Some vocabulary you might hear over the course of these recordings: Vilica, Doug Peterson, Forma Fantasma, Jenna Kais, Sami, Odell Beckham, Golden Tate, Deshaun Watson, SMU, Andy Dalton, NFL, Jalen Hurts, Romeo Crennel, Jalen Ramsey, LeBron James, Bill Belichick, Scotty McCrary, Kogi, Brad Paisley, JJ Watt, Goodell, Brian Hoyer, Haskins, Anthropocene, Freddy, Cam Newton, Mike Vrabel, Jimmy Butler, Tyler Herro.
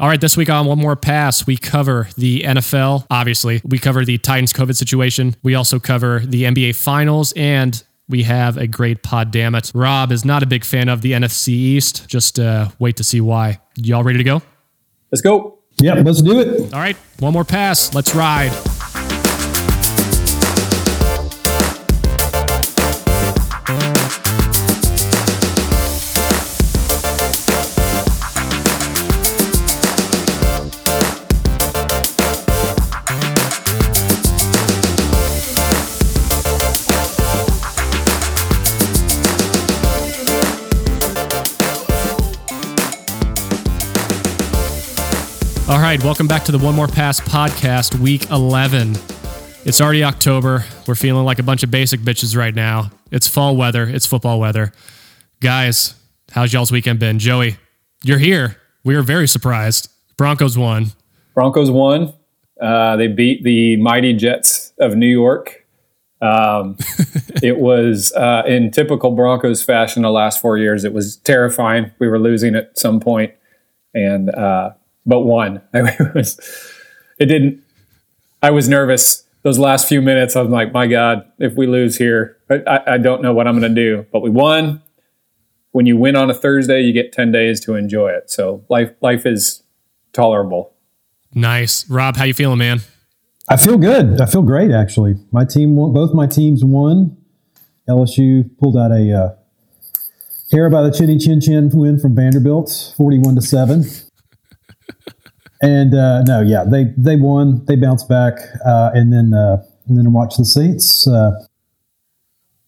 All right, this week on One More Pass, we cover the NFL, obviously. We cover the Titans COVID situation. We also cover the NBA Finals, and we have a great pod, damn it. Rob is not a big fan of the NFC East. Just wait to see why. Y'all ready to go? Let's go. Yeah, let's do it. All right, One More Pass. Let's ride. All right, welcome back to the One More Pass podcast, week 11. It's already October. We're feeling like a bunch of basic bitches right now. It's fall weather. It's football weather. Guys, how's y'all's weekend been? Joey, you're here. We are very surprised. Broncos won. They beat the mighty Jets of New York. It was, in typical Broncos fashion, the last 4 years, it was terrifying. We were losing at some point, and but one. I was nervous those last few minutes. I'm like, my God, if we lose here, I don't know what I'm going to do. But we won. When you win on a Thursday, you get 10 days to enjoy it. So life is tolerable. Nice. Rob, how you feeling, man? I feel good. I feel great, actually. My team won. Both my teams won. LSU pulled out a hair by the chinny chin chin win from Vanderbilt, 41-7. And they won. They bounced back, and then watched the Saints.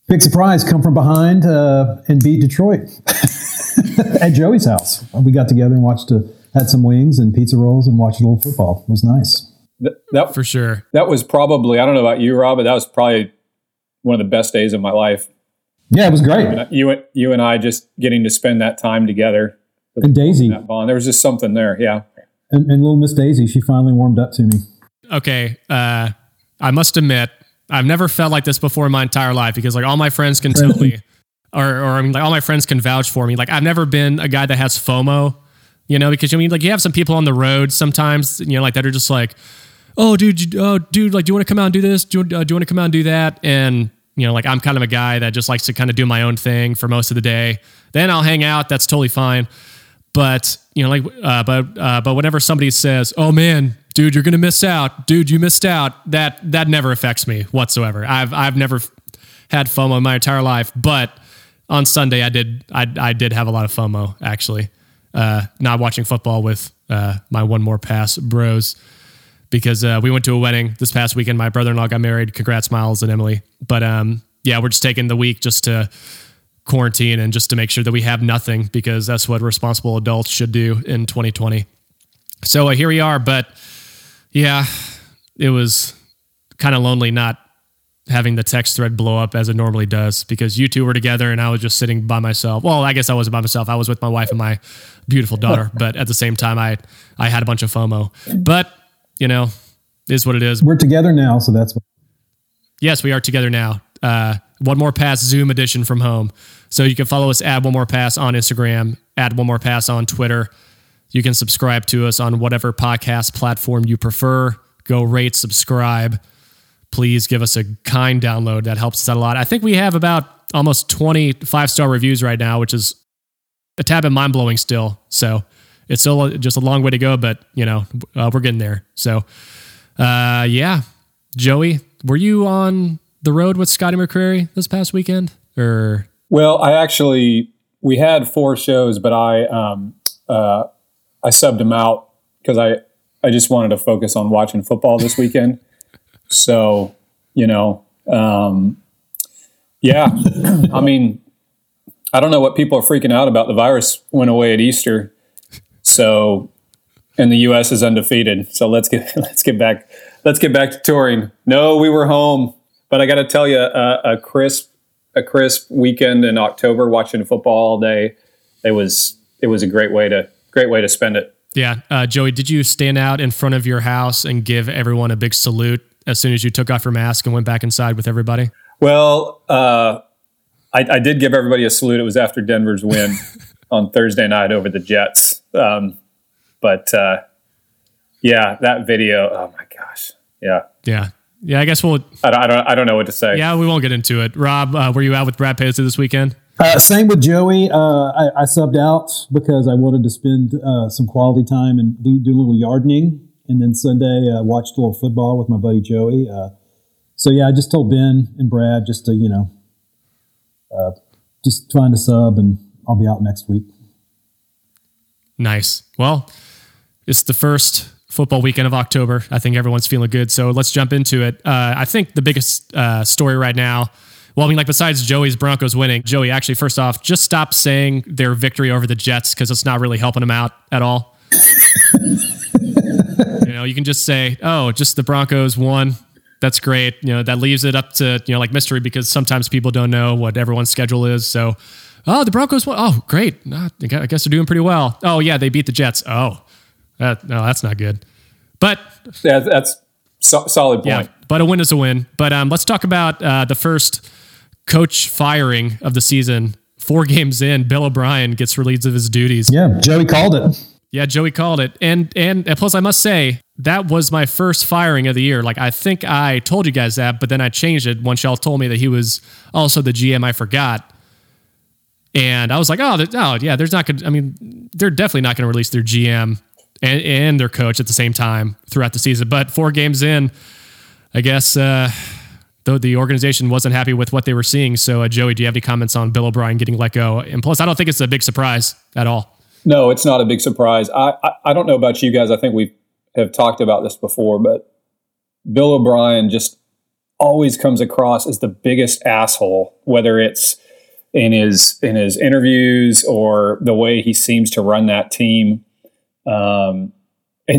Big surprise, come from behind and beat Detroit at Joey's house. We got together and had some wings and pizza rolls and watched a little football. It was nice. That for sure. That was probably, I don't know about you, Rob, but that was probably one of the best days of my life. Yeah, it was great. You and I just getting to spend that time together. And Daisy. That bond. There was just something there. Yeah. And little Miss Daisy, she finally warmed up to me. Okay. I must admit, I've never felt like this before in my entire life, because all my friends can tell me, all my friends can vouch for me. I've never been a guy that has FOMO, because you have some people on the road sometimes, that are just like, oh dude, do you want to come out and do this? Do you want to come out and do that? And I'm kind of a guy that just likes to kind of do my own thing for most of the day. Then I'll hang out. That's totally fine. But, but whenever somebody says, oh man, dude, you're going to miss out. Dude, you missed out. That never affects me whatsoever. I've never had FOMO in my entire life, but on Sunday I did have a lot of FOMO, actually, not watching football with, my One More Pass bros, because, we went to a wedding this past weekend. My brother-in-law got married. Congrats, Miles and Emily. But, we're just taking the week just to quarantine and just to make sure that we have nothing, because that's what responsible adults should do in 2020. So here we are, but yeah, it was kind of lonely not having the text thread blow up as it normally does, because you two were together and I was just sitting by myself. Well, I guess I wasn't by myself. I was with my wife and my beautiful daughter, but at the same time, I had a bunch of FOMO, but it is what it is. We're together now. So that's what. Yes, we are together now. One More Pass Zoom edition from home. So you can follow us at One More Pass on Instagram, at One More Pass on Twitter. You can subscribe to us on whatever podcast platform you prefer. Go rate, subscribe. Please give us a kind download. That helps us out a lot. I think we have about almost 20 five-star reviews right now, which is a tad bit mind-blowing still. So it's still just a long way to go, but we're getting there. So Joey, were you on the road with Scotty McCrary this past weekend? Or we had 4 shows, but I subbed them out because I just wanted to focus on watching football this weekend. So, I mean, I don't know what people are freaking out about. The virus went away at Easter. So, and the U.S. is undefeated. So let's get back to touring. No, we were home. But I got to tell you, a crisp weekend in October watching football all day. It was a great way to spend it. Yeah, Joey, did you stand out in front of your house and give everyone a big salute as soon as you took off your mask and went back inside with everybody? Well, I did give everybody a salute. It was after Denver's win on Thursday night over the Jets. But yeah, that video. Oh my gosh. Yeah. Yeah. Yeah. I guess we'll. I don't know what to say. Yeah, we won't get into it. Rob, were you out with Brad Paisley this weekend? Same with Joey. I subbed out because I wanted to spend some quality time and do a little yardening. And then Sunday, I watched a little football with my buddy Joey. So yeah, I just told Ben and Brad just to, just find a sub, and I'll be out next week. Nice. Well, it's the first football weekend of October. I think everyone's feeling good. So let's jump into it. I think the biggest story right now, well, I mean, like besides Joey's Broncos winning, Joey, actually, first off, just stop saying their victory over the Jets because it's not really helping them out at all. You can just say, oh, just the Broncos won. That's great. That leaves it up to, like mystery, because sometimes people don't know what everyone's schedule is. So, oh, the Broncos won. Oh, great. I guess they're doing pretty well. Oh, yeah, they beat the Jets. Oh, no, that's not good. But yeah, that's solid point. Yeah, but a win is a win. But let's talk about the first coach firing of the season. 4 games in, Bill O'Brien gets relieved of his duties. Yeah, Joey called it. Yeah, Joey called it. And plus, I must say, that was my first firing of the year. Like, I think I told you guys that, but then I changed it once y'all told me that he was also the GM. I forgot. And I was like, oh yeah, there's not going to, I mean, they're definitely not going to release their GM and their coach at the same time throughout the season. But 4 games in, I guess, though the organization wasn't happy with what they were seeing. So, Joey, do you have any comments on Bill O'Brien getting let go? And plus, I don't think it's a big surprise at all. No, it's not a big surprise. I don't know about you guys. I think we have talked about this before, but Bill O'Brien just always comes across as the biggest asshole, whether it's in his interviews or the way he seems to run that team. And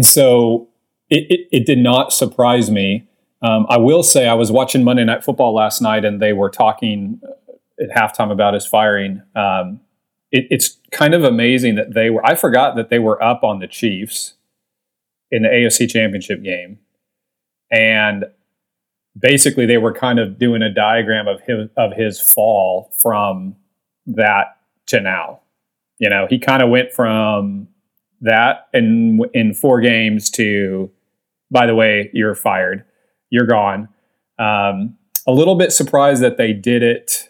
so it did not surprise me. I will say I was watching Monday Night Football last night, and they were talking at halftime about his firing. It's kind of amazing that they were, I forgot that they were up on the Chiefs in the AFC Championship game. And basically they were kind of doing a diagram of his fall from that to now. He kind of went from that and in 4 games to, by the way, you're fired, you're gone. A little bit surprised that they did it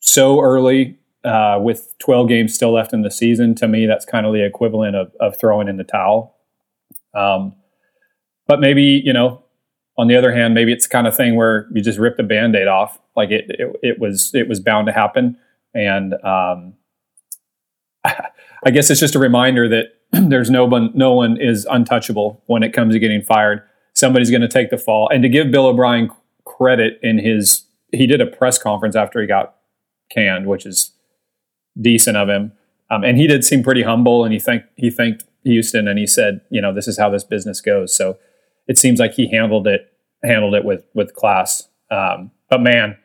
so early. With 12 games still left in the season, to me, that's kind of the equivalent of throwing in the towel. But maybe, on the other hand, maybe it's the kind of thing where you just rip the Band-Aid off. Like it was bound to happen. And I guess it's just a reminder that there's no one is untouchable when it comes to getting fired. Somebody's going to take the fall. And to give Bill O'Brien credit he did a press conference after he got canned, which is decent of him, and he did seem pretty humble, and he thanked Houston, and he said, this is how this business goes. So it seems like he handled it with class. But man,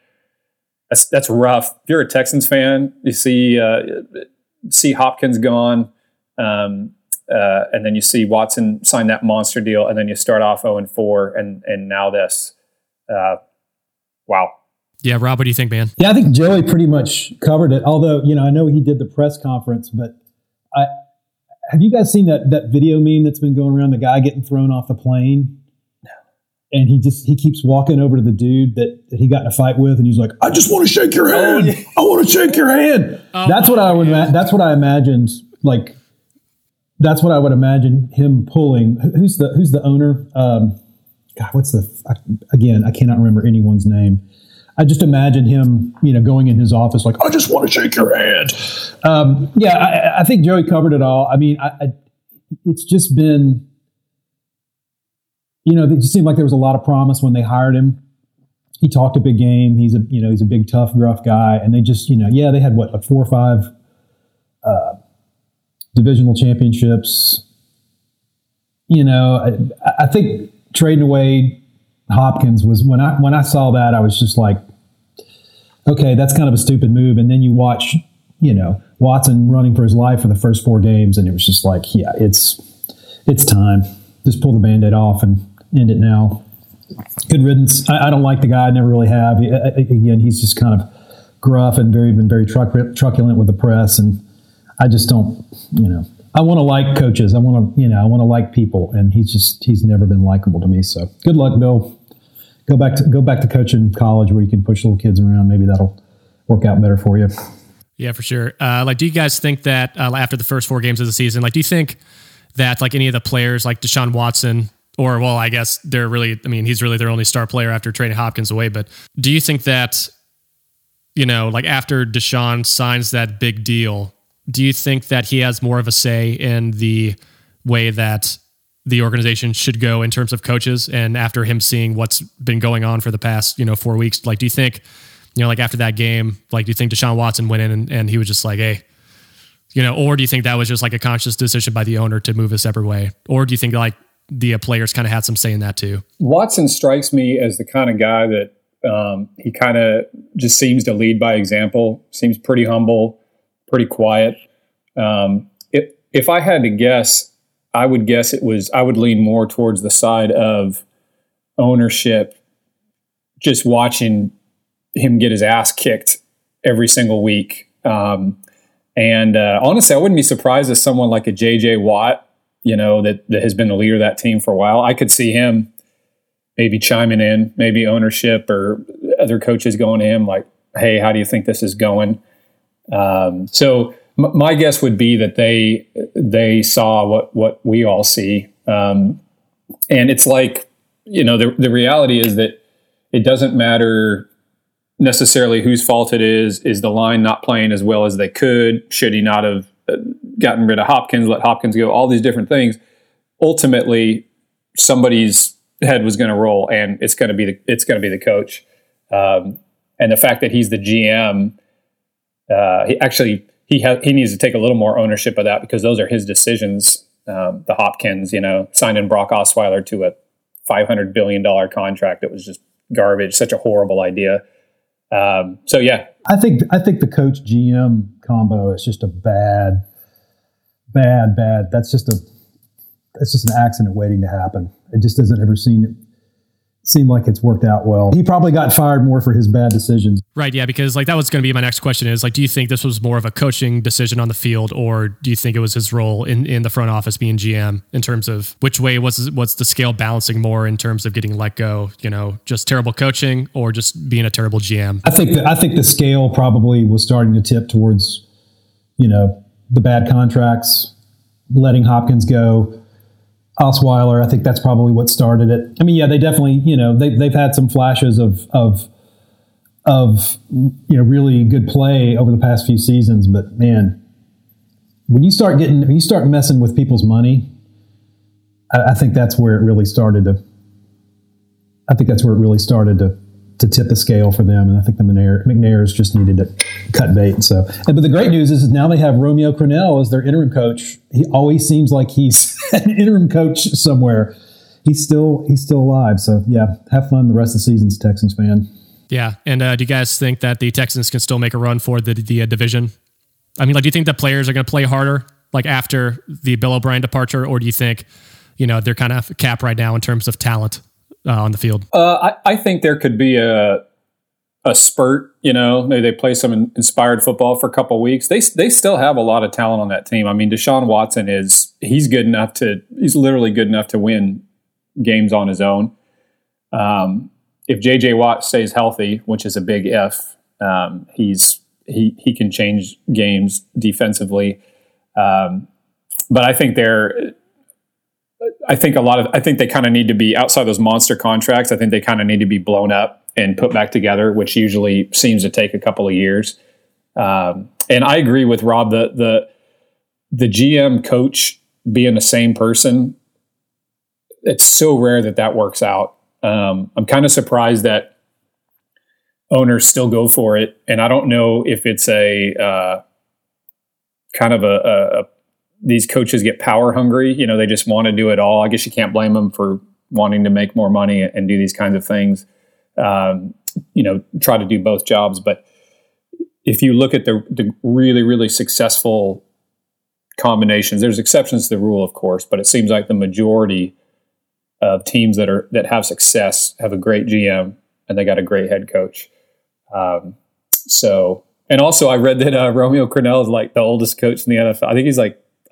that's rough. If you're a Texans fan, you see Hopkins gone, and then you see Watson sign that monster deal, and then you start off 0-4, and now this. Wow. Yeah, Rob, what do you think, man? Yeah, I think Joey pretty much covered it. Although, I know he did the press conference, but have you guys seen that video meme that's been going around, the guy getting thrown off the plane? No. And he keeps walking over to the dude that he got in a fight with, and he's like, I just want to shake your hand. I want to shake your hand. Oh, that's what I imagined. Like, that's what I would imagine him pulling. Who's the owner? God, I cannot remember anyone's name. I just imagine him, going in his office like, I just want to shake your hand. Yeah, I think Joey covered it all. I mean, it's just been, it just seemed like there was a lot of promise when they hired him. He talked a big game. He's a big, tough, gruff guy. And they just, they had like 4 or 5 divisional championships. I think trading away Hopkins was, when I saw that, I was just like, okay, that's kind of a stupid move. And then you watch, Watson running for his life for the first 4 games, and it was just like, yeah, it's time. Just pull the Band-Aid off and end it now. Good riddance. I don't like the guy. I never really have. Again, he's just kind of gruff and been very truculent with the press, and I just don't, I want to like coaches. I want to like people, and he's never been likable to me. So good luck, Bill. Go back to coaching college where you can push little kids around. Maybe that'll work out better for you. Yeah, for sure. Do you guys think that after the first four games of the season, do you think that any of the players, like Deshaun Watson, or I guess they're really, he's really their only star player after trading Hopkins away. But do you think that, after Deshaun signs that big deal, do you think that he has more of a say in the way that the organization should go in terms of coaches? And after him seeing what's been going on for the past, 4 weeks, do you think, after that game, do you think Deshaun Watson went in and he was just like, hey, or do you think that was just a conscious decision by the owner to move a separate way? Or do you think the players kind of had some say in that too? Watson strikes me as the kind of guy that he kind of just seems to lead by example, seems pretty humble, pretty quiet. If I had to guess, I would guess I would lean more towards the side of ownership, just watching him get his ass kicked every single week. Honestly, I wouldn't be surprised if someone like a JJ Watt, that has been the leader of that team for a while, I could see him maybe chiming in, maybe ownership or other coaches going to him like, hey, how do you think this is going? My guess would be that they saw what we all see. And it's the reality is that it doesn't matter necessarily whose fault it is. Is the line not playing as well as they could? Should he not have gotten rid of Hopkins, let Hopkins go, all these different things? Ultimately, somebody's head was going to roll, and it's going to be the coach. And the fact that he's the GM, he needs to take a little more ownership of that because those are his decisions. The Hopkins, signing Brock Osweiler to a $500 billion contract. It was just garbage. Such a horrible idea. Yeah. I think the coach GM combo is just a bad. That's just an accident waiting to happen. It just doesn't ever seem like it's worked out well. He probably got fired more for his bad decisions. Right, yeah, because that was going to be my next question is, do you think this was more of a coaching decision on the field, or do you think it was his role in the front office being GM in terms of which way what's the scale balancing more in terms of getting let go, just terrible coaching or just being a terrible GM? I think the scale probably was starting to tip towards, the bad contracts, letting Hopkins go, Osweiler. I think that's probably what started it. They definitely, they've had some flashes of really good play over the past few seasons, but man, when you start messing with people's money, I think that's where it really started to. I think that's where it really started to tip the scale for them, and I think the McNairs just needed to cut bait. So, but the great news is now they have Romeo Crennel as their interim coach. He always seems like he's an interim coach somewhere. He's still alive. So yeah, have fun the rest of the season's Texans fan. Yeah, and do you guys think that the Texans can still make a run for the division? Do you think the players are going to play harder after the Bill O'Brien departure, or do you think they're kind of capped right now in terms of talent? On the field, I think there could be a spurt. Maybe they play some inspired football for a couple of weeks. They still have a lot of talent on that team. Deshaun Watson he's good enough he's literally good enough to win games on his own. If JJ Watt stays healthy, which is a big if, he can change games defensively. But I think they're. I think they kind of need to be outside those monster contracts. I think they kind of need to be blown up and put back together, which usually seems to take a couple of years. And I agree with Rob, the GM coach being the same person. It's so rare that works out. I'm kind of surprised that owners still go for it. And I don't know if it's these coaches get power hungry. They just want to do it all. I guess you can't blame them for wanting to make more money and do these kinds of things. Try to do both jobs. But if you look at the really, really successful combinations, there's exceptions to the rule, of course, but it seems like the majority of teams that have success have a great GM and they got a great head coach. And also I read that Romeo Crennel is the oldest coach in the NFL. I think he's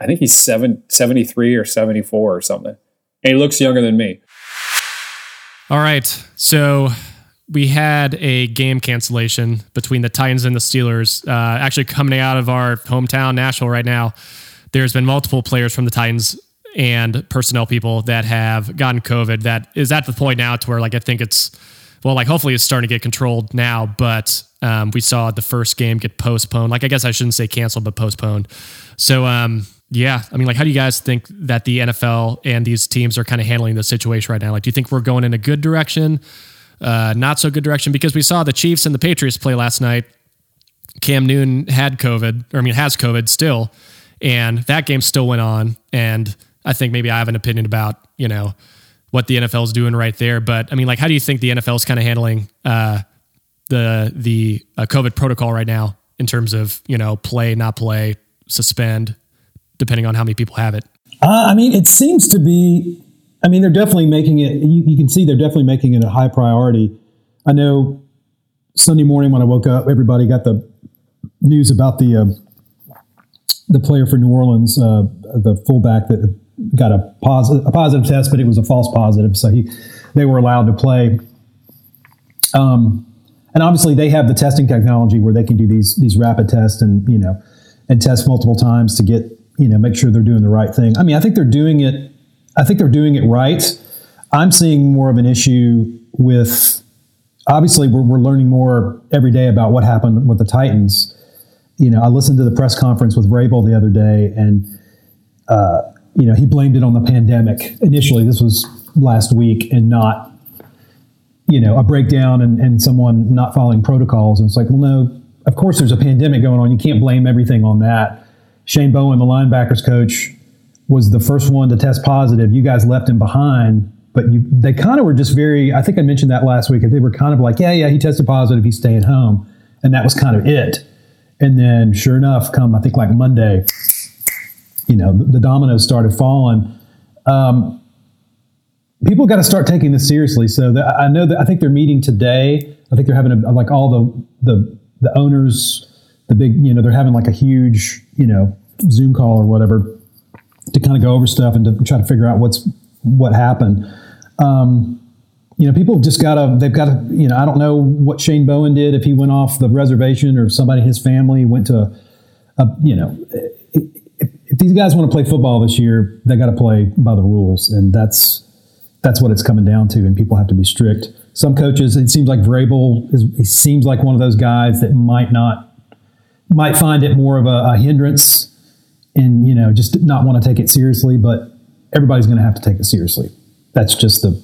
I think he's 73 or 74 or something. And he looks younger than me. All right. So we had a game cancellation between the Titans and the Steelers. Actually coming out of our hometown, Nashville, right now, there's been multiple players from the Titans and personnel people that have gotten COVID. That is at the point now to where, like, I think it's, well, like, hopefully it's starting to get controlled now, but we saw the first game get postponed. Like, I guess I shouldn't say canceled, but postponed. So, yeah, I mean, like, how do you guys think that the NFL and these teams are kind of handling the situation right now? Like, do you think we're going in a good direction, not so good direction? Because we saw the Chiefs and the Patriots play last night. Cam Newton had COVID, or I mean, has COVID still, and that game still went on. And I think maybe I have an opinion about, you know, what the NFL is doing right there. But I mean, like, how do you think the NFL is kind of handling the COVID protocol right now in terms of, you know, play, not play, suspend, depending on how many people have it? I mean, it seems to be, I mean, they're definitely making it, you can see they're definitely making it a high priority. I know Sunday morning when I woke up, everybody got the news about the player for New Orleans, the fullback that got a positive test, but it was a false positive. So they were allowed to play. And obviously they have the testing technology where they can do these rapid tests and, you know, and test multiple times to get, you know, make sure they're doing the right thing. I mean, I think they're doing it right. I'm seeing more of an issue with, obviously we're learning more every day about what happened with the Titans. You know, I listened to the press conference with Vrabel the other day, and, you know, he blamed it on the pandemic initially. This was last week, and not, you know, a breakdown and someone not following protocols. And it's like, well, no, of course there's a pandemic going on. You can't blame everything on that. Shane Bowen, the linebackers coach, was the first one to test positive. You guys left him behind, but they kind of were just very, I think I mentioned that last week. They were kind of like, yeah, he tested positive. He's staying home. And that was kind of it. And then sure enough, come, I think like Monday, you know, the dominoes started falling. People got to start taking this seriously. So I know that I think they're meeting today. I think they're having like all the owners, the big, you know, they're having like a huge, you know, Zoom call or whatever to kind of go over stuff and to try to figure out what happened. You know, people just they've got to, you know, I don't know what Shane Bowen did, if he went off the reservation or somebody, his family went to you know, if these guys want to play football this year, they got to play by the rules, and that's what it's coming down to. And people have to be strict. Some coaches, it seems like Vrabel seems like one of those guys that might find it more of a hindrance, and, you know, just not want to take it seriously. But everybody's going to have to take it seriously. That's just the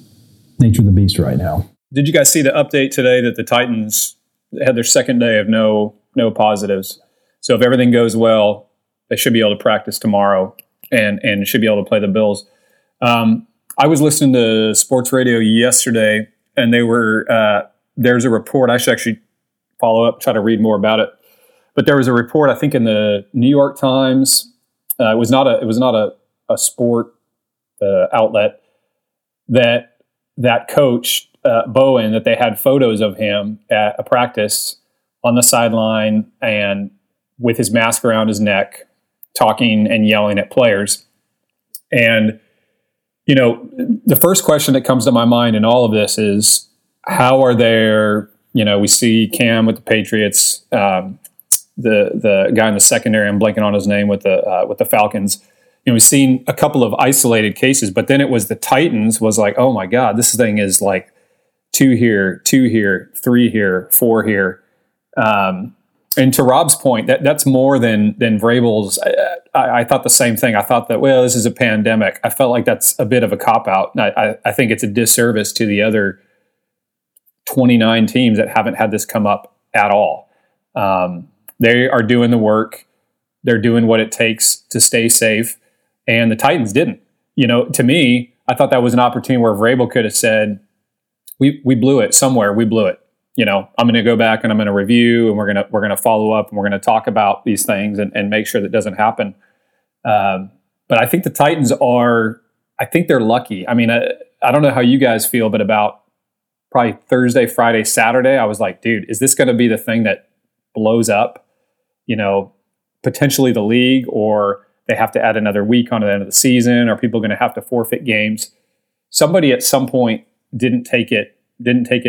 nature of the beast right now. Did you guys see the update today that the Titans had their second day of no positives? So if everything goes well, they should be able to practice tomorrow and should be able to play the Bills. I was listening to sports radio yesterday, and they were there's a report. I should actually follow up, try to read more about it. But there was a report, I think, in the New York Times. It was not a sport outlet that coach Bowen, that they had photos of him at a practice on the sideline and with his mask around his neck, talking and yelling at players. And, you know, the first question that comes to my mind in all of this is, how are there, you know, we see Cam with the Patriots, the guy in the secondary, I'm blanking on his name, with the Falcons. You know, we've seen a couple of isolated cases, but then it was the Titans was like, oh my God, this thing is like 2 here, 2 here, 3 here, 4 here. And to Rob's point, that's more than Vrabel's. I thought the same thing. I thought that, well, this is a pandemic. I felt like that's a bit of a cop-out. I think it's a disservice to the other 29 teams that haven't had this come up at all. They are doing the work. They're doing what it takes to stay safe. And the Titans didn't. You know, to me, I thought that was an opportunity where Vrabel could have said, we blew it somewhere. We blew it. You know, I'm going to go back and I'm going to review, and we're going to follow up, and we're going to talk about these things and make sure that doesn't happen. But I think the Titans they're lucky. I mean, I don't know how you guys feel, but about probably Thursday, Friday, Saturday, I was like, dude, is this going to be the thing that blows up, you know, potentially the league or they have to add another week on at the end of the season? Are people going to have to forfeit games? Somebody at some point didn't take it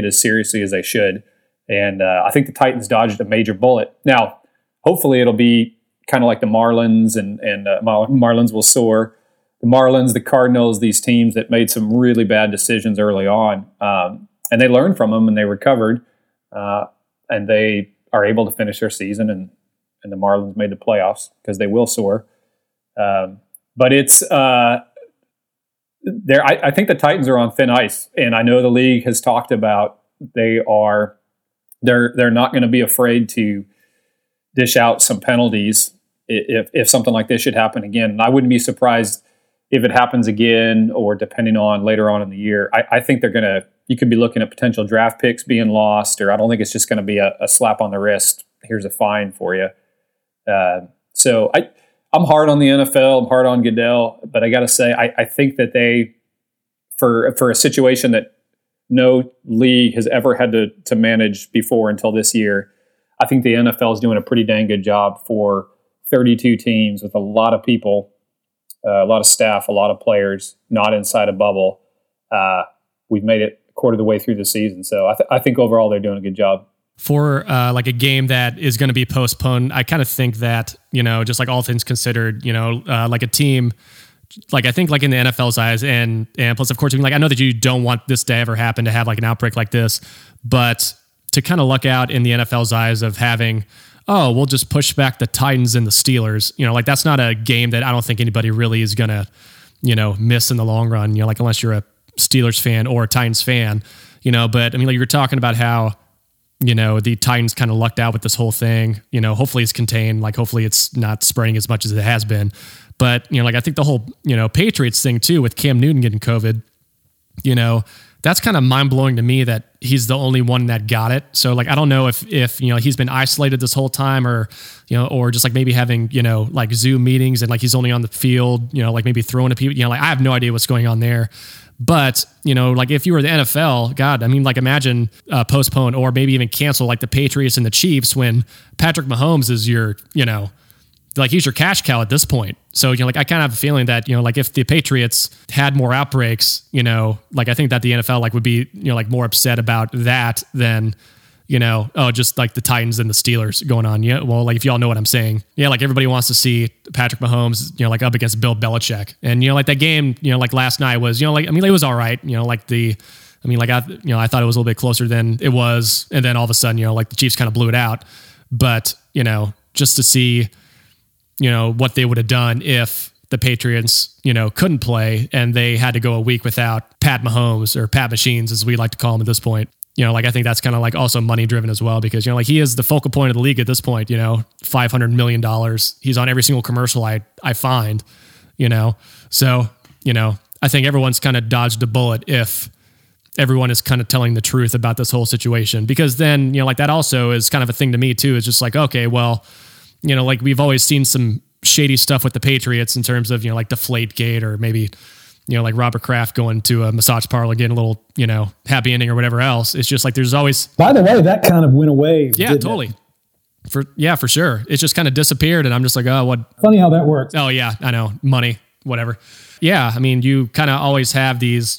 as seriously as they should. And I think the Titans dodged a major bullet. Now, hopefully it'll be kind of like the Marlins, and Marlins will soar. The Marlins, the Cardinals, these teams that made some really bad decisions early on, and they learned from them and they recovered, and they are able to finish their season, and the Marlins made the playoffs because they will soar. But it's there. I think the Titans are on thin ice, and I know the league has talked about they're not going to be afraid to dish out some penalties if something like this should happen again. And I wouldn't be surprised if it happens again, or depending on later on in the year. I think they're going to. You could be looking at potential draft picks being lost, or I don't think it's just going to be a slap on the wrist. Here's a fine for you. So I'm hard on the NFL. I'm hard on Goodell, but I got to say, I think that they, for a situation that no league has ever had to manage before until this year, I think the NFL is doing a pretty dang good job for 32 teams with a lot of people, a lot of staff, a lot of players, not inside a bubble. We've made it a quarter of the way through the season. So I think overall they're doing a good job. For like a game that is going to be postponed, I kind of think that, just like all things considered, like a team, like I think like in the NFL's eyes, and plus, of course, I know that you don't want this to ever happen, to have like an outbreak like this, but to kind of luck out in the NFL's eyes of having, oh, we'll just push back the Titans and the Steelers. Like that's not a game that I don't think anybody really is going to, miss in the long run, like unless you're a Steelers fan or a Titans fan, but like you were talking about how, the Titans kind of lucked out with this whole thing, hopefully it's contained, like hopefully it's not spreading as much as it has been. But, like I think the whole, Patriots thing too, with Cam Newton getting COVID, that's kind of mind blowing to me that he's the only one that got it. So like, I don't know if, he's been isolated this whole time or, or just like maybe having, like Zoom meetings and like he's only on the field, like maybe throwing at people, like I have no idea what's going on there. But, like if you were the NFL, God, like imagine postpone or maybe even cancel like the Patriots and the Chiefs when Patrick Mahomes is your, like he's your cash cow at this point. So, like I kind of have a feeling that, like if the Patriots had more outbreaks, like I think that the NFL like would be, like more upset about that than, oh, just like the Titans and the Steelers going on. Yeah. Well, like if y'all know what I'm saying. Yeah. Like everybody wants to see Patrick Mahomes, like up against Bill Belichick. And, like that game, like last night was, like, it was all right. Like the, like I, I thought it was a little bit closer than it was. And then all of a sudden, like the Chiefs kind of blew it out. But, just to see, what they would have done if the Patriots, couldn't play and they had to go a week without Pat Mahomes or Pat Machines, as we like to call him at this point. Like I think that's kind of like also money driven as well, because, like he is the focal point of the league at this point, $500 million. He's on every single commercial I find, so, I think everyone's kind of dodged a bullet if everyone is kind of telling the truth about this whole situation, because then, like that also is kind of a thing to me too. It's just like, okay, well, like we've always seen some shady stuff with the Patriots in terms of, like Deflategate or maybe, like Robert Kraft going to a massage parlor, getting a little, happy ending or whatever else. It's just like, there's always, by the way, that kind of went away. Yeah, totally. For sure. It's just kind of disappeared. And I'm just like, oh, what? Funny how that works. Oh yeah, I know. Money, whatever. Yeah. You kind of always have these,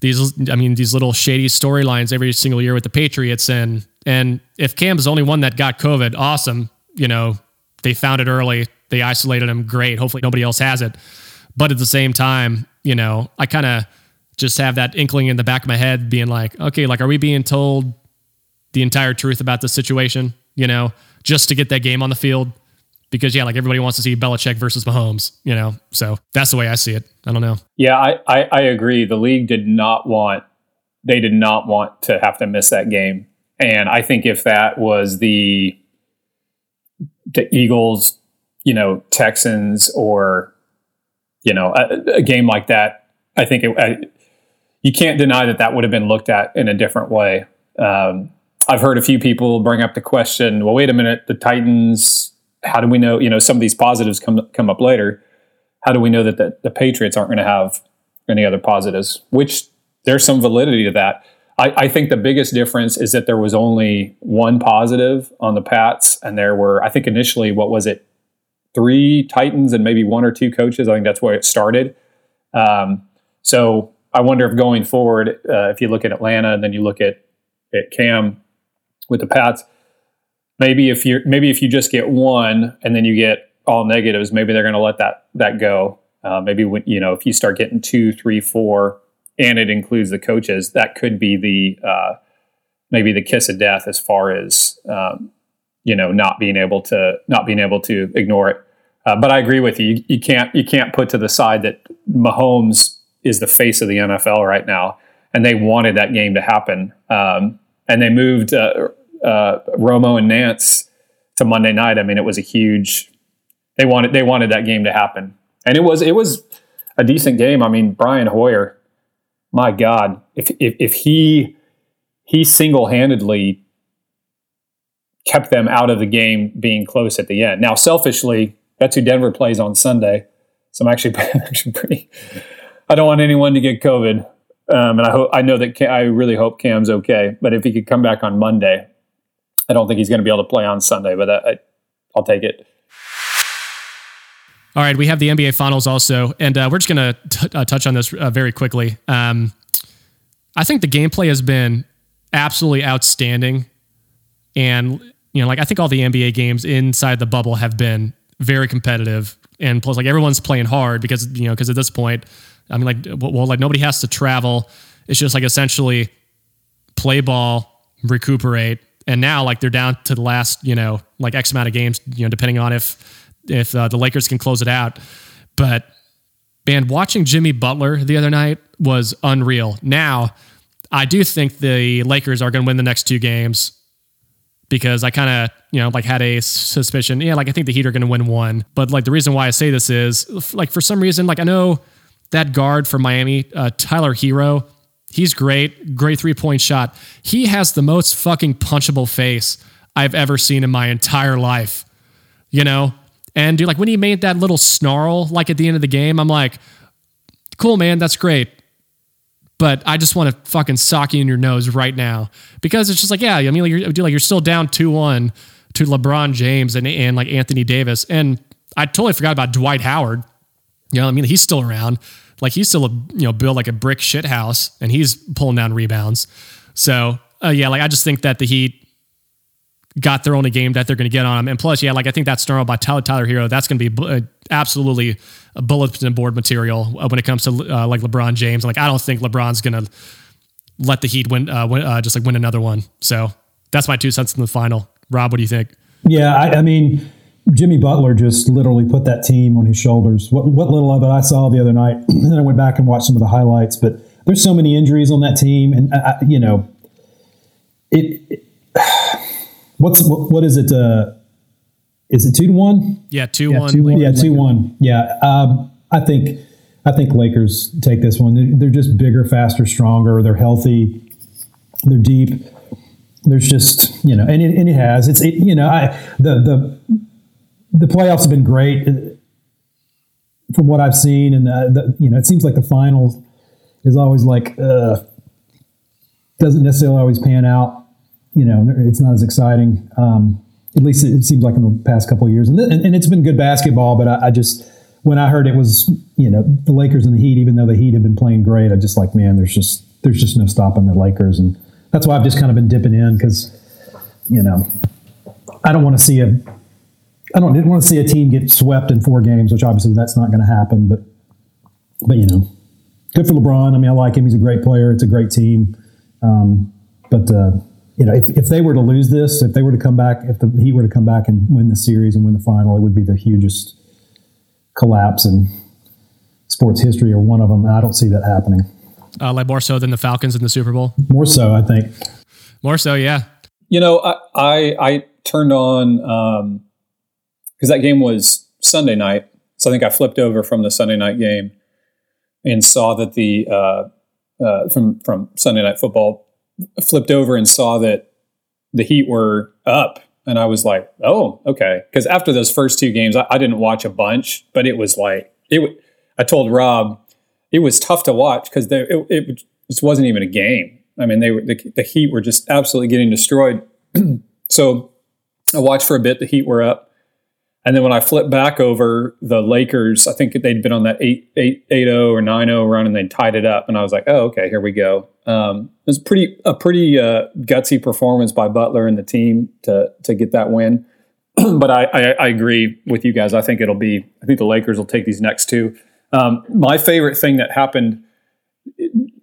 these little shady storylines every single year with the Patriots. And if Cam's the only one that got COVID, awesome. They found it early. They isolated him. Great. Hopefully nobody else has it. But at the same time, I kind of just have that inkling in the back of my head being like, okay, like, are we being told the entire truth about this situation, just to get that game on the field? Because yeah, like everybody wants to see Belichick versus Mahomes, so that's the way I see it. I don't know. Yeah, I agree. The league did not want to have to miss that game. And I think if that was the Eagles, Texans, or, a game like that, I think you can't deny that would have been looked at in a different way. I've heard a few people bring up the question, well, wait a minute, the Titans, how do we know, some of these positives come up later. How do we know that the Patriots aren't going to have any other positives, which there's some validity to that. I think the biggest difference is that there was only one positive on the Pats, and there were, I think initially, what was it, three Titans and maybe one or two coaches. I think that's where it started. So I wonder if going forward, if you look at Atlanta and then you look at Cam with the Pats, maybe if you just get one and then you get all negatives, maybe they're going to let that go. Maybe when, if you start getting 2, 3, 4, and it includes the coaches, that could be the maybe the kiss of death as far as not being able to ignore it. But I agree with you. You can't put to the side that Mahomes is the face of the NFL right now, and they wanted that game to happen, and they moved Romo and Nance to Monday night. I mean, it was a huge. They wanted that game to happen, and it was a decent game. I mean, Brian Hoyer, my God, if he single-handedly kept them out of the game being close at the end. Now, selfishly, that's who Denver plays on Sunday, so I'm actually pretty. I don't want anyone to get COVID, and I really hope Cam's okay. But if he could come back on Monday, I don't think he's going to be able to play on Sunday, but I'll take it. All right, we have the NBA Finals also, and we're just going to touch on this very quickly. I think the gameplay has been absolutely outstanding, and I think all the NBA games inside the bubble have been very competitive, and plus, everyone's playing hard because at this point, nobody has to travel. It's just essentially play ball, recuperate, and now they're down to the last X amount of games, depending on if the Lakers can close it out. But, man, watching Jimmy Butler the other night was unreal. Now, I do think the Lakers are going to win the next two games because I kind of, had a suspicion. Yeah, I think the Heat are going to win one. But, the reason why I say this is, for some reason, I know that guard from Miami, Tyler Herro, he's great. Great three-point shot. He has the most fucking punchable face I've ever seen in my entire life, And dude, when he made that little snarl, at the end of the game, I'm like, cool, man, that's great. But I just want to fucking sock you in your nose right now. Because it's just you're still down 2-1 to LeBron James and Anthony Davis. And I totally forgot about Dwight Howard. He's still around. He's still, built like a brick shit house, and he's pulling down rebounds. So, I just think that the Heat got their only game that they're going to get on them. And plus, I think that snarl by Tyler Herro, that's going to be absolutely a bulletin board material when it comes to LeBron James. I don't think LeBron's going to let the Heat win another one. So that's my 2 cents in the final. Rob, what do you think? Yeah, I mean, Jimmy Butler just literally put that team on his shoulders. What little of it I saw the other night, and I went back and watched some of the highlights, but there's so many injuries on that team. And, what is it? Is it 2-1? Yeah, 2-1. Yeah, 2-1. Yeah, I think Lakers take this one. They're just bigger, faster, stronger. They're healthy. They're deep. There's just and it has. The playoffs have been great from what I've seen, and it seems like the finals is always doesn't necessarily always pan out. It's not as exciting. At least it seems like in the past couple of years, and it's been good basketball. But I just, when I heard it was, the Lakers and the Heat, even though the Heat have been playing great, I just man, there's just no stopping the Lakers, and that's why I've just kind of been dipping in because, I didn't want to see a team get swept in 4 games, which obviously that's not going to happen. But good for LeBron. I mean, I like him. He's a great player. It's a great team. If they were to lose this, if they were to come back, if the Heat were to come back and win the series and win the final, it would be the hugest collapse in sports history or one of them. I don't see that happening. More so than the Falcons in the Super Bowl? More so, I think. More so, yeah. I turned on, because that game was Sunday night, so I think I flipped over from the Sunday night game and saw that the, from Sunday Night Football, flipped over and saw that the Heat were up, and I was like, oh, okay. Because after those first 2 games, I didn't watch a bunch, but it was I told Rob, it was tough to watch because it just wasn't even a game. I mean, the Heat were just absolutely getting destroyed. So I watched for a bit. The Heat were up. And then when I flipped back over the Lakers, I think they'd been on that 8-0 or 9-0 run, and they tied it up. And I was like, oh, okay, here we go. It was a pretty gutsy performance by Butler and the team to get that win. But I agree with you guys. I think the Lakers will take these next two. My favorite thing that happened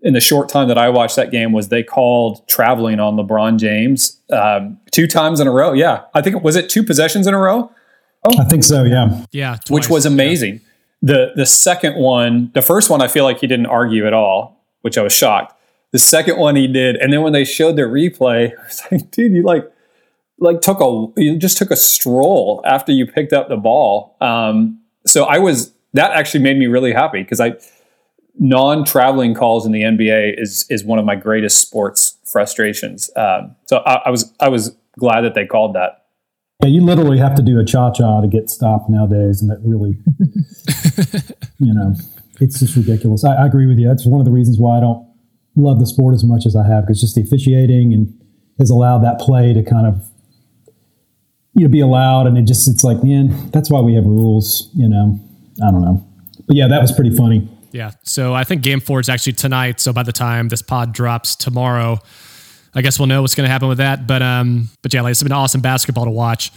in the short time that I watched that game was they called traveling on LeBron James 2 times in a row. Yeah, I think was it 2 possessions in a row? Oh, I think so. Yeah. Yeah. Twice, which was amazing. Yeah. The second one, the first one, I feel like he didn't argue at all, which I was shocked. The second one he did. And then when they showed the replay, I was like, dude, you took a stroll after you picked up the ball. That actually made me really happy because non-traveling calls in the NBA is one of my greatest sports frustrations. So I was glad that they called that. Yeah, you literally have to do a cha-cha to get stopped nowadays, and that really, it's just ridiculous. I agree with you. That's one of the reasons why I don't love the sport as much as I have, because just the officiating and has allowed that play to kind of, be allowed, and it's like, man, that's why we have rules, I don't know. But yeah, that was pretty funny. Yeah, so I think Game 4 is actually tonight, so by the time this pod drops tomorrow, I guess we'll know what's going to happen with that, but yeah, it's been awesome basketball to watch,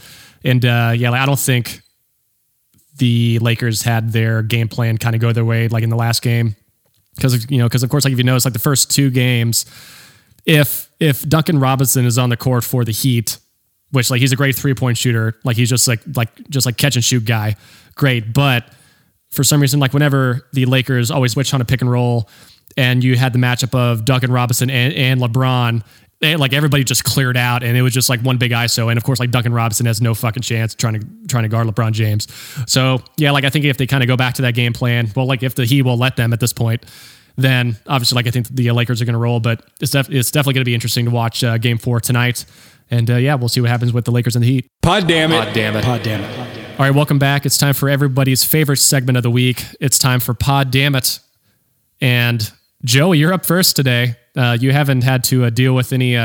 and I don't think the Lakers had their game plan kind of go their way in the last game, because of course, if you notice, the first 2 games, if Duncan Robinson is on the court for the Heat, which he's a great 3-point shooter, he's just catch and shoot guy, great, but for some reason, whenever the Lakers always switch on a pick and roll, and you had the matchup of Duncan Robinson and LeBron, and everybody just cleared out, and it was just one big ISO. And of course, Duncan Robinson has no fucking chance trying to guard LeBron James. So yeah, I think if they kind of go back to that game plan, well, if the Heat will let them at this point, then obviously, I think the Lakers are going to roll. But it's definitely going to be interesting to watch Game 4 tonight. And we'll see what happens with the Lakers and the Heat. Pod damn it. All right, welcome back. It's time for everybody's favorite segment of the week. It's time for Pod Damn It, and Joey, you're up first today. You haven't had to deal with any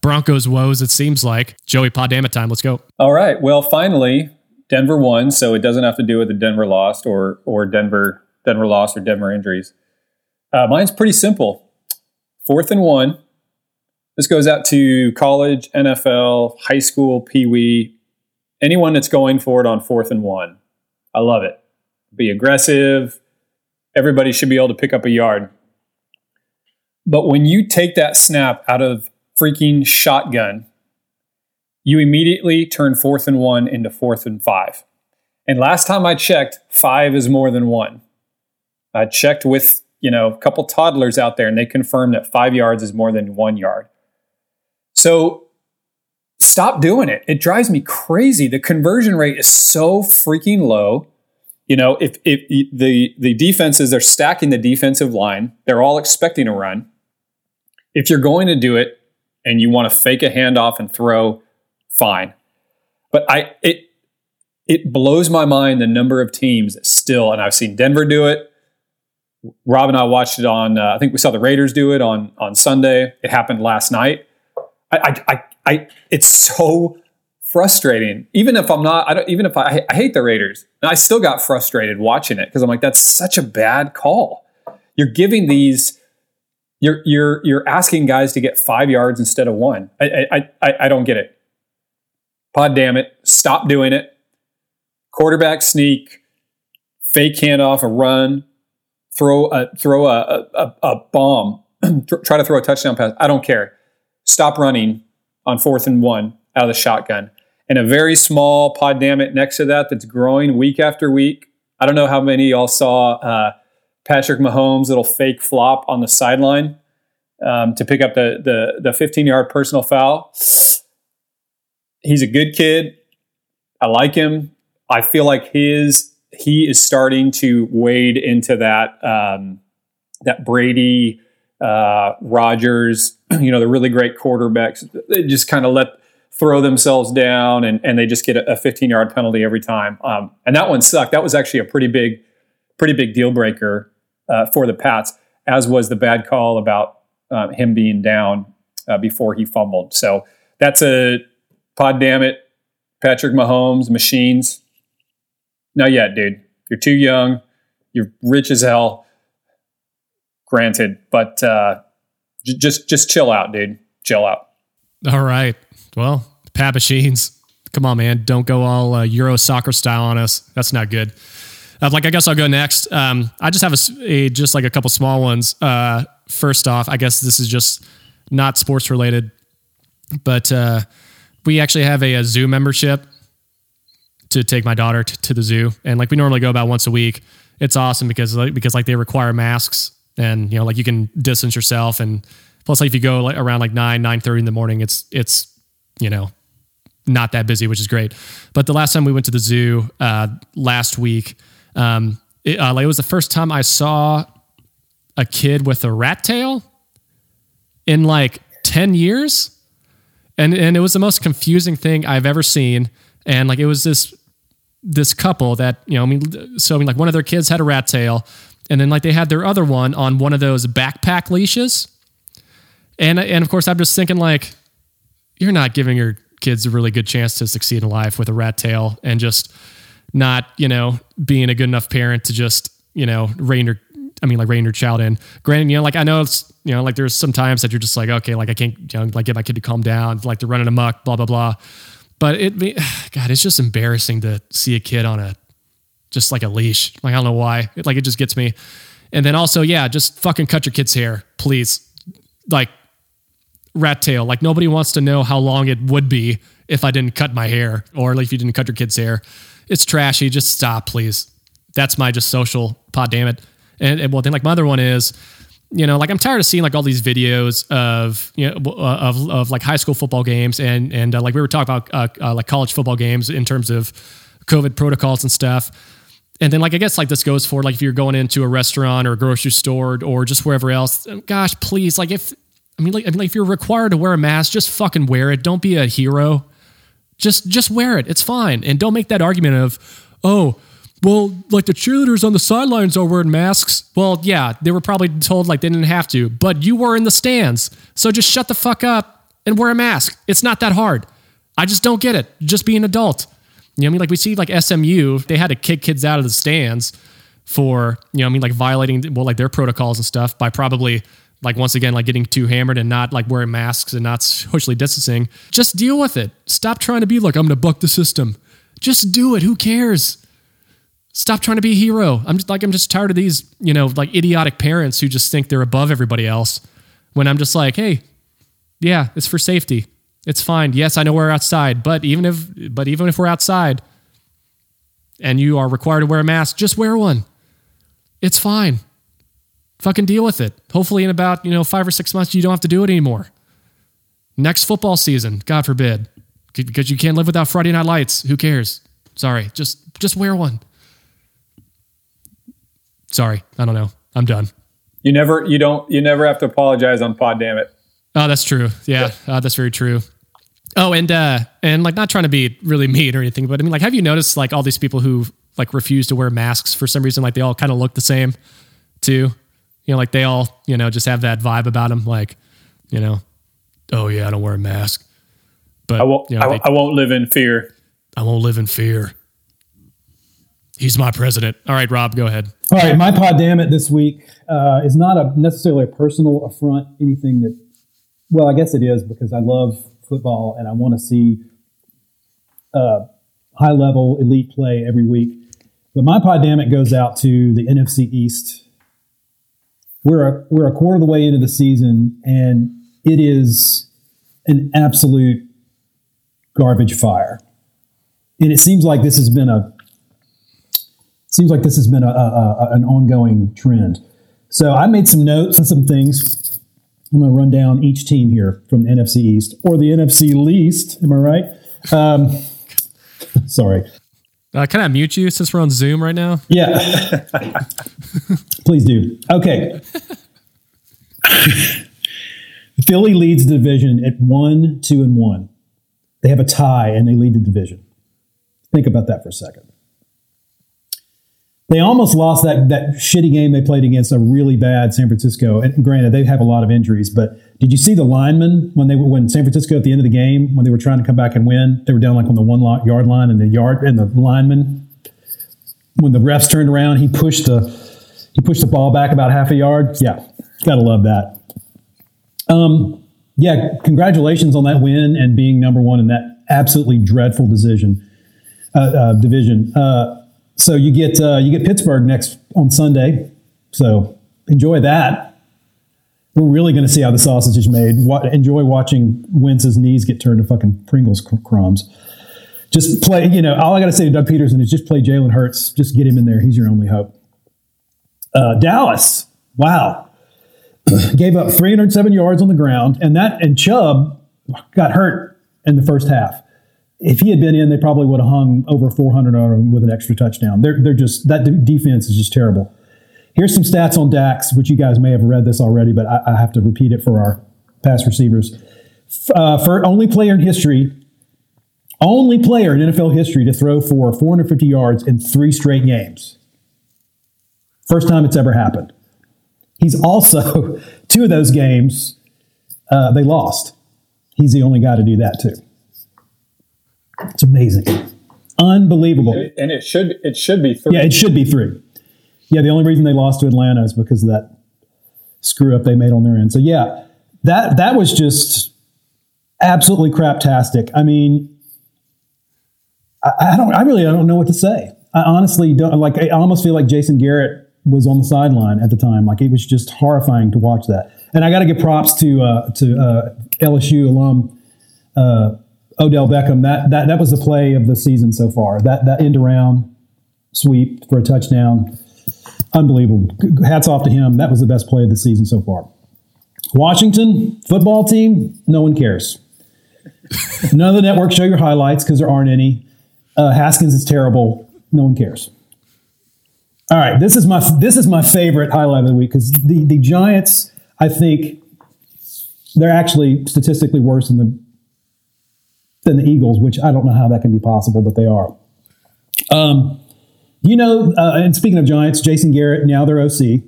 Broncos woes, it seems like. Joey, Pod Damn It time. Let's go. All right. Well, finally, Denver won, so it doesn't have to do with the Denver lost or Denver lost or Denver injuries. Mine's pretty simple. 4th and 1. This goes out to college, NFL, high school, peewee, anyone that's going for it on 4th and 1. I love it. Be aggressive. Everybody should be able to pick up a yard. But when you take that snap out of freaking shotgun, you immediately turn 4th and 1 into 4th and 5. And last time I checked, 5 is more than 1. I checked with, a couple toddlers out there, and they confirmed that 5 yards is more than 1 yard. So stop doing it. It drives me crazy. The conversion rate is so freaking low. If the defenses, they're stacking the defensive line, they're all expecting a run. If you're going to do it and you want to fake a handoff and throw, fine. But it blows my mind the number of teams that still, and I've seen Denver do it. Rob and I watched it on, I think we saw the Raiders do it on Sunday. It happened last night. It's so frustrating. I hate the Raiders, and I still got frustrated watching it because I'm like, that's such a bad call. You're asking guys to get 5 yards instead of 1. I don't get it. Pod damn it. Stop doing it. Quarterback sneak, fake handoff, a run, throw a bomb, try to throw a touchdown pass. I don't care. Stop running on 4th and 1 out of the shotgun. And a very small pod damn it next to that that's growing week after week. I don't know how many of y'all saw Patrick Mahomes' little fake flop on the sideline to pick up the 15-yard personal foul. He's a good kid. I like him. I feel like he is starting to wade into that that Brady, Rodgers, the really great quarterbacks. They just kind of throw themselves down, and they just get a 15-yard penalty every time. And that one sucked. That was actually a pretty big deal breaker for the Pats, as was the bad call about him being down before he fumbled. So that's a pod damn it, Patrick Mahomes, machines. Not yet, dude. You're too young. You're rich as hell. Granted, but just chill out, dude. Chill out. All right. Well, Pat Machines, come on, man. Don't go all Euro soccer style on us. That's not good. I guess I'll go next. I just have a couple small ones. First off, I guess this is just not sports related, but we actually have a zoo membership to take my daughter to the zoo, and we normally go about once a week. It's awesome because they require masks, and you can distance yourself, and plus if you go around 9:30 in the morning, it's not that busy, which is great. But the last time we went to the zoo last week. It was the first time I saw a kid with a rat tail in 10 years. And it was the most confusing thing I've ever seen. And it was this couple that, one of their kids had a rat tail, and then they had their other one on one of those backpack leashes. And of course I'm just thinking you're not giving your kids a really good chance to succeed in life with a rat tail, and just not, being a good enough parent to just, rein your child in. Granted, I know it's, there's some times that you're just I can't, get my kid to calm down, they're running amok, blah, blah, blah. But it's just embarrassing to see a kid on a leash. I don't know why. It just gets me. And then also, yeah, just fucking cut your kid's hair, please. Rat tail. Nobody wants to know how long it would be if I didn't cut my hair, or if you didn't cut your kid's hair. It's trashy. Just stop, please. That's my just social pod, damn it. And well, then my other one is, I'm tired of seeing all these videos of, of high school football games. And we were talking about college football games in terms of COVID protocols and stuff. And then I guess this goes for if you're going into a restaurant or a grocery store or just wherever else, gosh, please. If you're required to wear a mask, just fucking wear it. Don't be a hero. Just wear it. It's fine. And don't make that argument of, oh, well, the cheerleaders on the sidelines are wearing masks. Well, yeah, they were probably told they didn't have to, but you were in the stands. So just shut the fuck up and wear a mask. It's not that hard. I just don't get it. Just be an adult. We see SMU, they had to kick kids out of the stands for, violating, their protocols and stuff by probably once again, getting too hammered and not wearing masks and not socially distancing. Just deal with it. Stop trying to be I'm going to buck the system. Just do it. Who cares? Stop trying to be a hero. I'm just tired of these, idiotic parents who just think they're above everybody else, when I'm just hey, yeah, it's for safety. It's fine. Yes, I know we're outside, but even if we're outside and you are required to wear a mask, just wear one. It's fine. Fucking deal with it. Hopefully in about, 5 or 6 months, you don't have to do it anymore. Next football season, God forbid, because you can't live without Friday Night Lights. Who cares? Sorry. Just wear one. Sorry. I don't know. I'm done. You never have to apologize on pod, damn it. Oh, that's true. Yeah. That's very true. Oh, and not trying to be really mean or anything, but have you noticed all these people who refuse to wear masks for some reason, they all kind of look the same too? They all, just have that vibe about them. Oh yeah, I don't wear a mask, but I won't live in fear. I won't live in fear. He's my president. All right, Rob, go ahead. All right. My pod damn it this week, is not necessarily a personal affront, anything that, well, I guess it is, because I love football and I want to see, high level elite play every week. But my pod damn it goes out to the NFC East. We're a quarter of the way into the season, and it is an absolute garbage fire. And it seems like this has been an ongoing trend. So I made some notes and some things. I'm going to run down each team here from the NFC East or the NFC least. Am I right? Sorry. Can I mute you since we're on Zoom right now? Yeah. Please do. Okay. Philly leads the division at 1-2-1. They have a tie and they lead the division. Think about that for a second. They almost lost that shitty game they played against a really bad San Francisco. And granted, they have a lot of injuries, but did you see the linemen when San Francisco at the end of the game, when they were trying to come back and win, they were down on the 1 yard line, and the linemen when the refs turned around, he pushed the ball back about half a yard. Yeah, gotta love that. Yeah, congratulations on that win and being number one in that absolutely dreadful division. So you get Pittsburgh next on Sunday. So enjoy that. We're really going to see how the sausage is made. Enjoy watching Wentz's knees get turned to fucking Pringles crumbs. Just play, all I got to say to Doug Peterson is just play Jalen Hurts. Just get him in there. He's your only hope. Dallas. Wow. Gave up 307 yards on the ground. And Chubb got hurt in the first half. If he had been in, they probably would have hung over 400 on him with an extra touchdown. They're just, that defense is just terrible. Here's some stats on Dax, which you guys may have read this already, but I have to repeat it for our pass receivers. For only player in NFL history to throw for 450 yards in 3 straight games. First time it's ever happened. He's also, 2 of those games, they lost. He's the only guy to do that, too. It's amazing. Unbelievable. And it should be 3. Yeah, it should be 3. Yeah, the only reason they lost to Atlanta is because of that screw up they made on their end. So yeah, that was just absolutely craptastic. I mean, I really don't know what to say. I honestly don't. Like, I almost feel like Jason Garrett was on the sideline at the time. Like, it was just horrifying to watch that. And I got to give props to LSU alum Odell Beckham. That was the play of the season so far. That end around sweep for a touchdown. Unbelievable. Hats off to him. That was the best play of the season so far. Washington football team, no one cares. None of the networks show your highlights because there aren't any. Haskins is terrible. No one cares. All right, this is my favorite highlight of the week because the Giants, I think, they're actually statistically worse than the Eagles, which I don't know how that can be possible, but they are. And speaking of Giants, Jason Garrett, now their OC,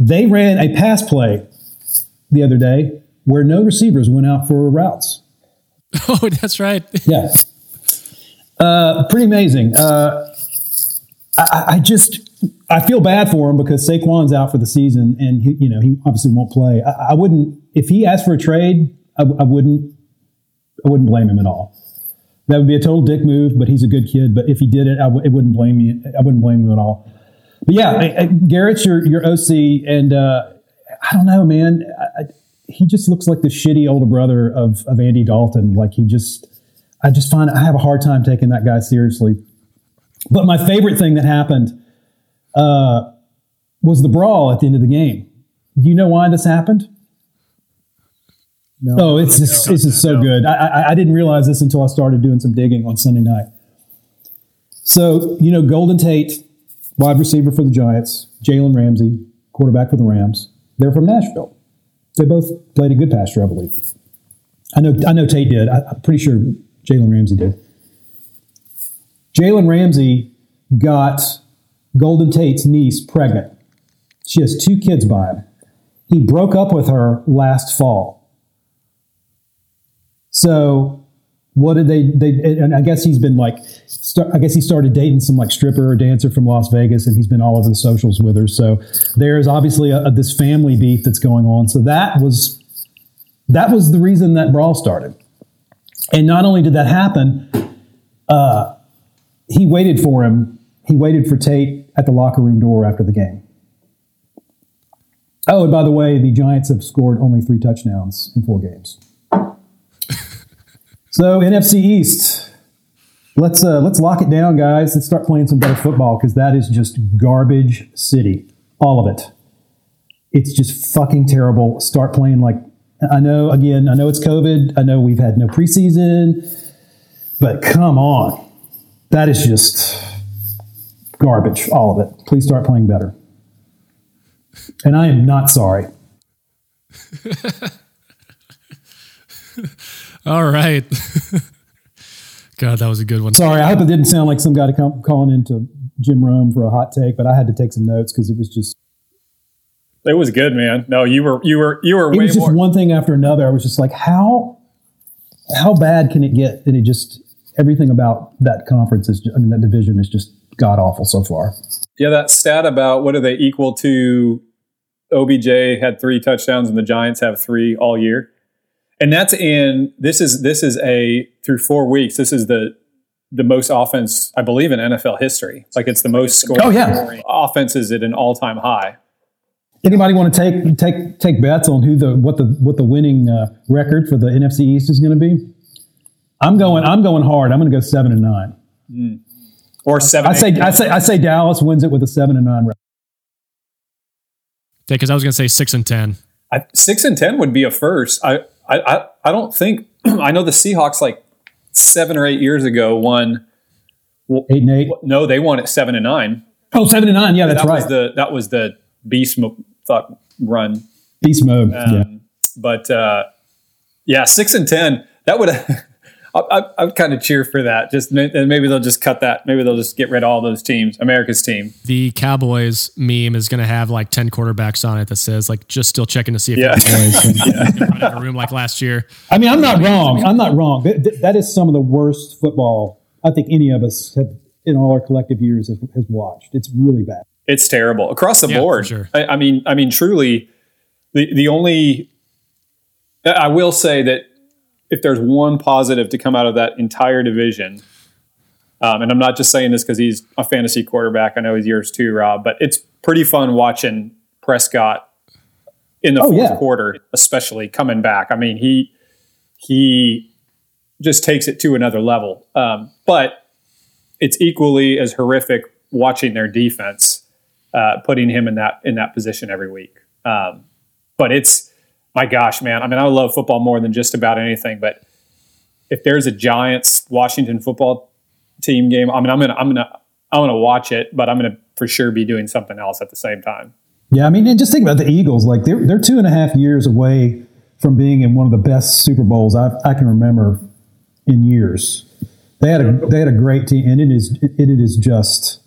they ran a pass play the other day where no receivers went out for routes. Oh, that's right. Yeah. Pretty amazing. I feel bad for him because Saquon's out for the season and he obviously won't play. I wouldn't, if he asked for a trade, I wouldn't blame him at all. That would be a total dick move, but he's a good kid. But if he did it, it wouldn't blame me. I wouldn't blame him at all. But yeah, Garrett's your OC, and I don't know, man. He just looks like the shitty older brother of Andy Dalton. Like, I just find I have a hard time taking that guy seriously. But my favorite thing that happened was the brawl at the end of the game. Do you know why this happened? No, oh, it's just so good. I didn't realize this until I started doing some digging on Sunday night. So, Golden Tate, wide receiver for the Giants, Jalen Ramsey, quarterback for the Rams. They're from Nashville. They both played at Good Pasture, I believe. I know Tate did. I'm pretty sure Jalen Ramsey did. Jalen Ramsey got Golden Tate's niece pregnant. She has 2 kids by him. He broke up with her last fall. So what did they and I guess he's been he started dating some stripper or dancer from Las Vegas, and he's been all over the socials with her. So there's obviously this family beef that's going on. So that was the reason that brawl started. And not only did that happen, he waited for him. He waited for Tate at the locker room door after the game. Oh, and by the way, the Giants have scored only 3 touchdowns in 4 games. So NFC East, let's lock it down, guys. Let's start playing some better football because that is just garbage city, all of it. It's just fucking terrible. Start playing I know it's COVID. I know we've had no preseason, but come on, that is just garbage, all of it. Please start playing better. And I am not sorry. All right. God, that was a good one. Sorry, I hope it didn't sound like some guy calling into Jim Rome for a hot take, but I had to take some notes because it was just. It was good, man. No, you were. It was just one thing after another. I was just like, how bad can it get? And it just everything about that conference is. That division is just god-awful so far. Yeah, that stat about what are they equal to, OBJ had 3 touchdowns and the Giants have 3 all year. And that's in, this is a, through 4 weeks, this is the most offense, I believe, in NFL history. It's like it's the most scoring offenses at an all-time high. Anybody want to take bets on what the winning record for the NFC East is going to be? I'm going hard. I'm going to go 7-9. Mm. Or 7. I say Dallas wins it with a 7-9 record. Yeah, because I was going to say 6-10. 6-10 would be a first. I don't think. I know the Seahawks like 7 or 8 years ago won 8-8. No, they won at 7-9. Oh, 7-9. Yeah, that's right. That was the beast run. Beast mode. Yeah. But yeah, 6-10. That would. I would kind of cheer for that. Just maybe they'll just cut that. Maybe they'll just get rid of all those teams. America's team. The Cowboys meme is going to have like 10 quarterbacks on it that says like just still checking to see if they're running in a room like last year. I mean, I'm not wrong. That is some of the worst football I think any of us have in all our collective years has watched. It's really bad. It's terrible across the board. Sure. I mean, truly, the only I will say that. If there's one positive to come out of that entire division, and I'm not just saying this because he's a fantasy quarterback. I know he's yours too, Rob, but it's pretty fun watching Prescott in the fourth quarter, especially coming back. I mean, he just takes it to another level. But it's equally as horrific watching their defense, putting him in that position every week. But it's, my gosh, man. I mean, I love football more than just about anything, but if there's a Giants-Washington football team game, I mean, I'm gonna watch it, but I'm gonna for sure be doing something else at the same time. Yeah, I mean, and just think about the Eagles. Like they're 2.5 years away from being in one of the best Super Bowls I can remember in years. They had a great team, and it is just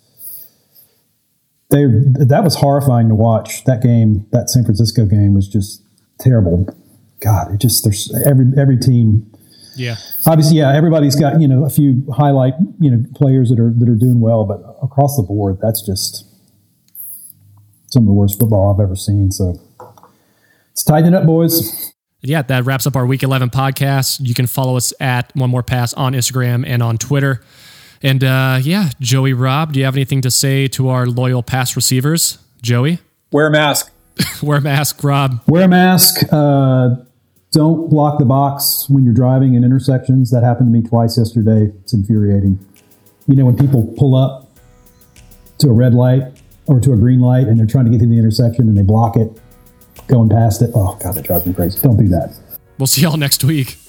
that was horrifying to watch. That game, that San Francisco game, was just terrible. God, it just, there's every team. Yeah. Obviously, yeah, everybody's got, a few highlight, players that are doing well, but across the board, that's just some of the worst football I've ever seen. So let's tighten it up, boys. Yeah, that wraps up our Week 11 podcast. You can follow us at One More Pass on Instagram and on Twitter. And Joey, Rob, do you have anything to say to our loyal pass receivers? Joey? Wear a mask. Wear a mask, Rob. Wear a mask. Don't block the box when you're driving in intersections. That happened to me twice yesterday. It's infuriating. When people pull up to a red light or to a green light and they're trying to get through the intersection and they block it, going past it. Oh, God, that drives me crazy. Don't do that. We'll see y'all next week.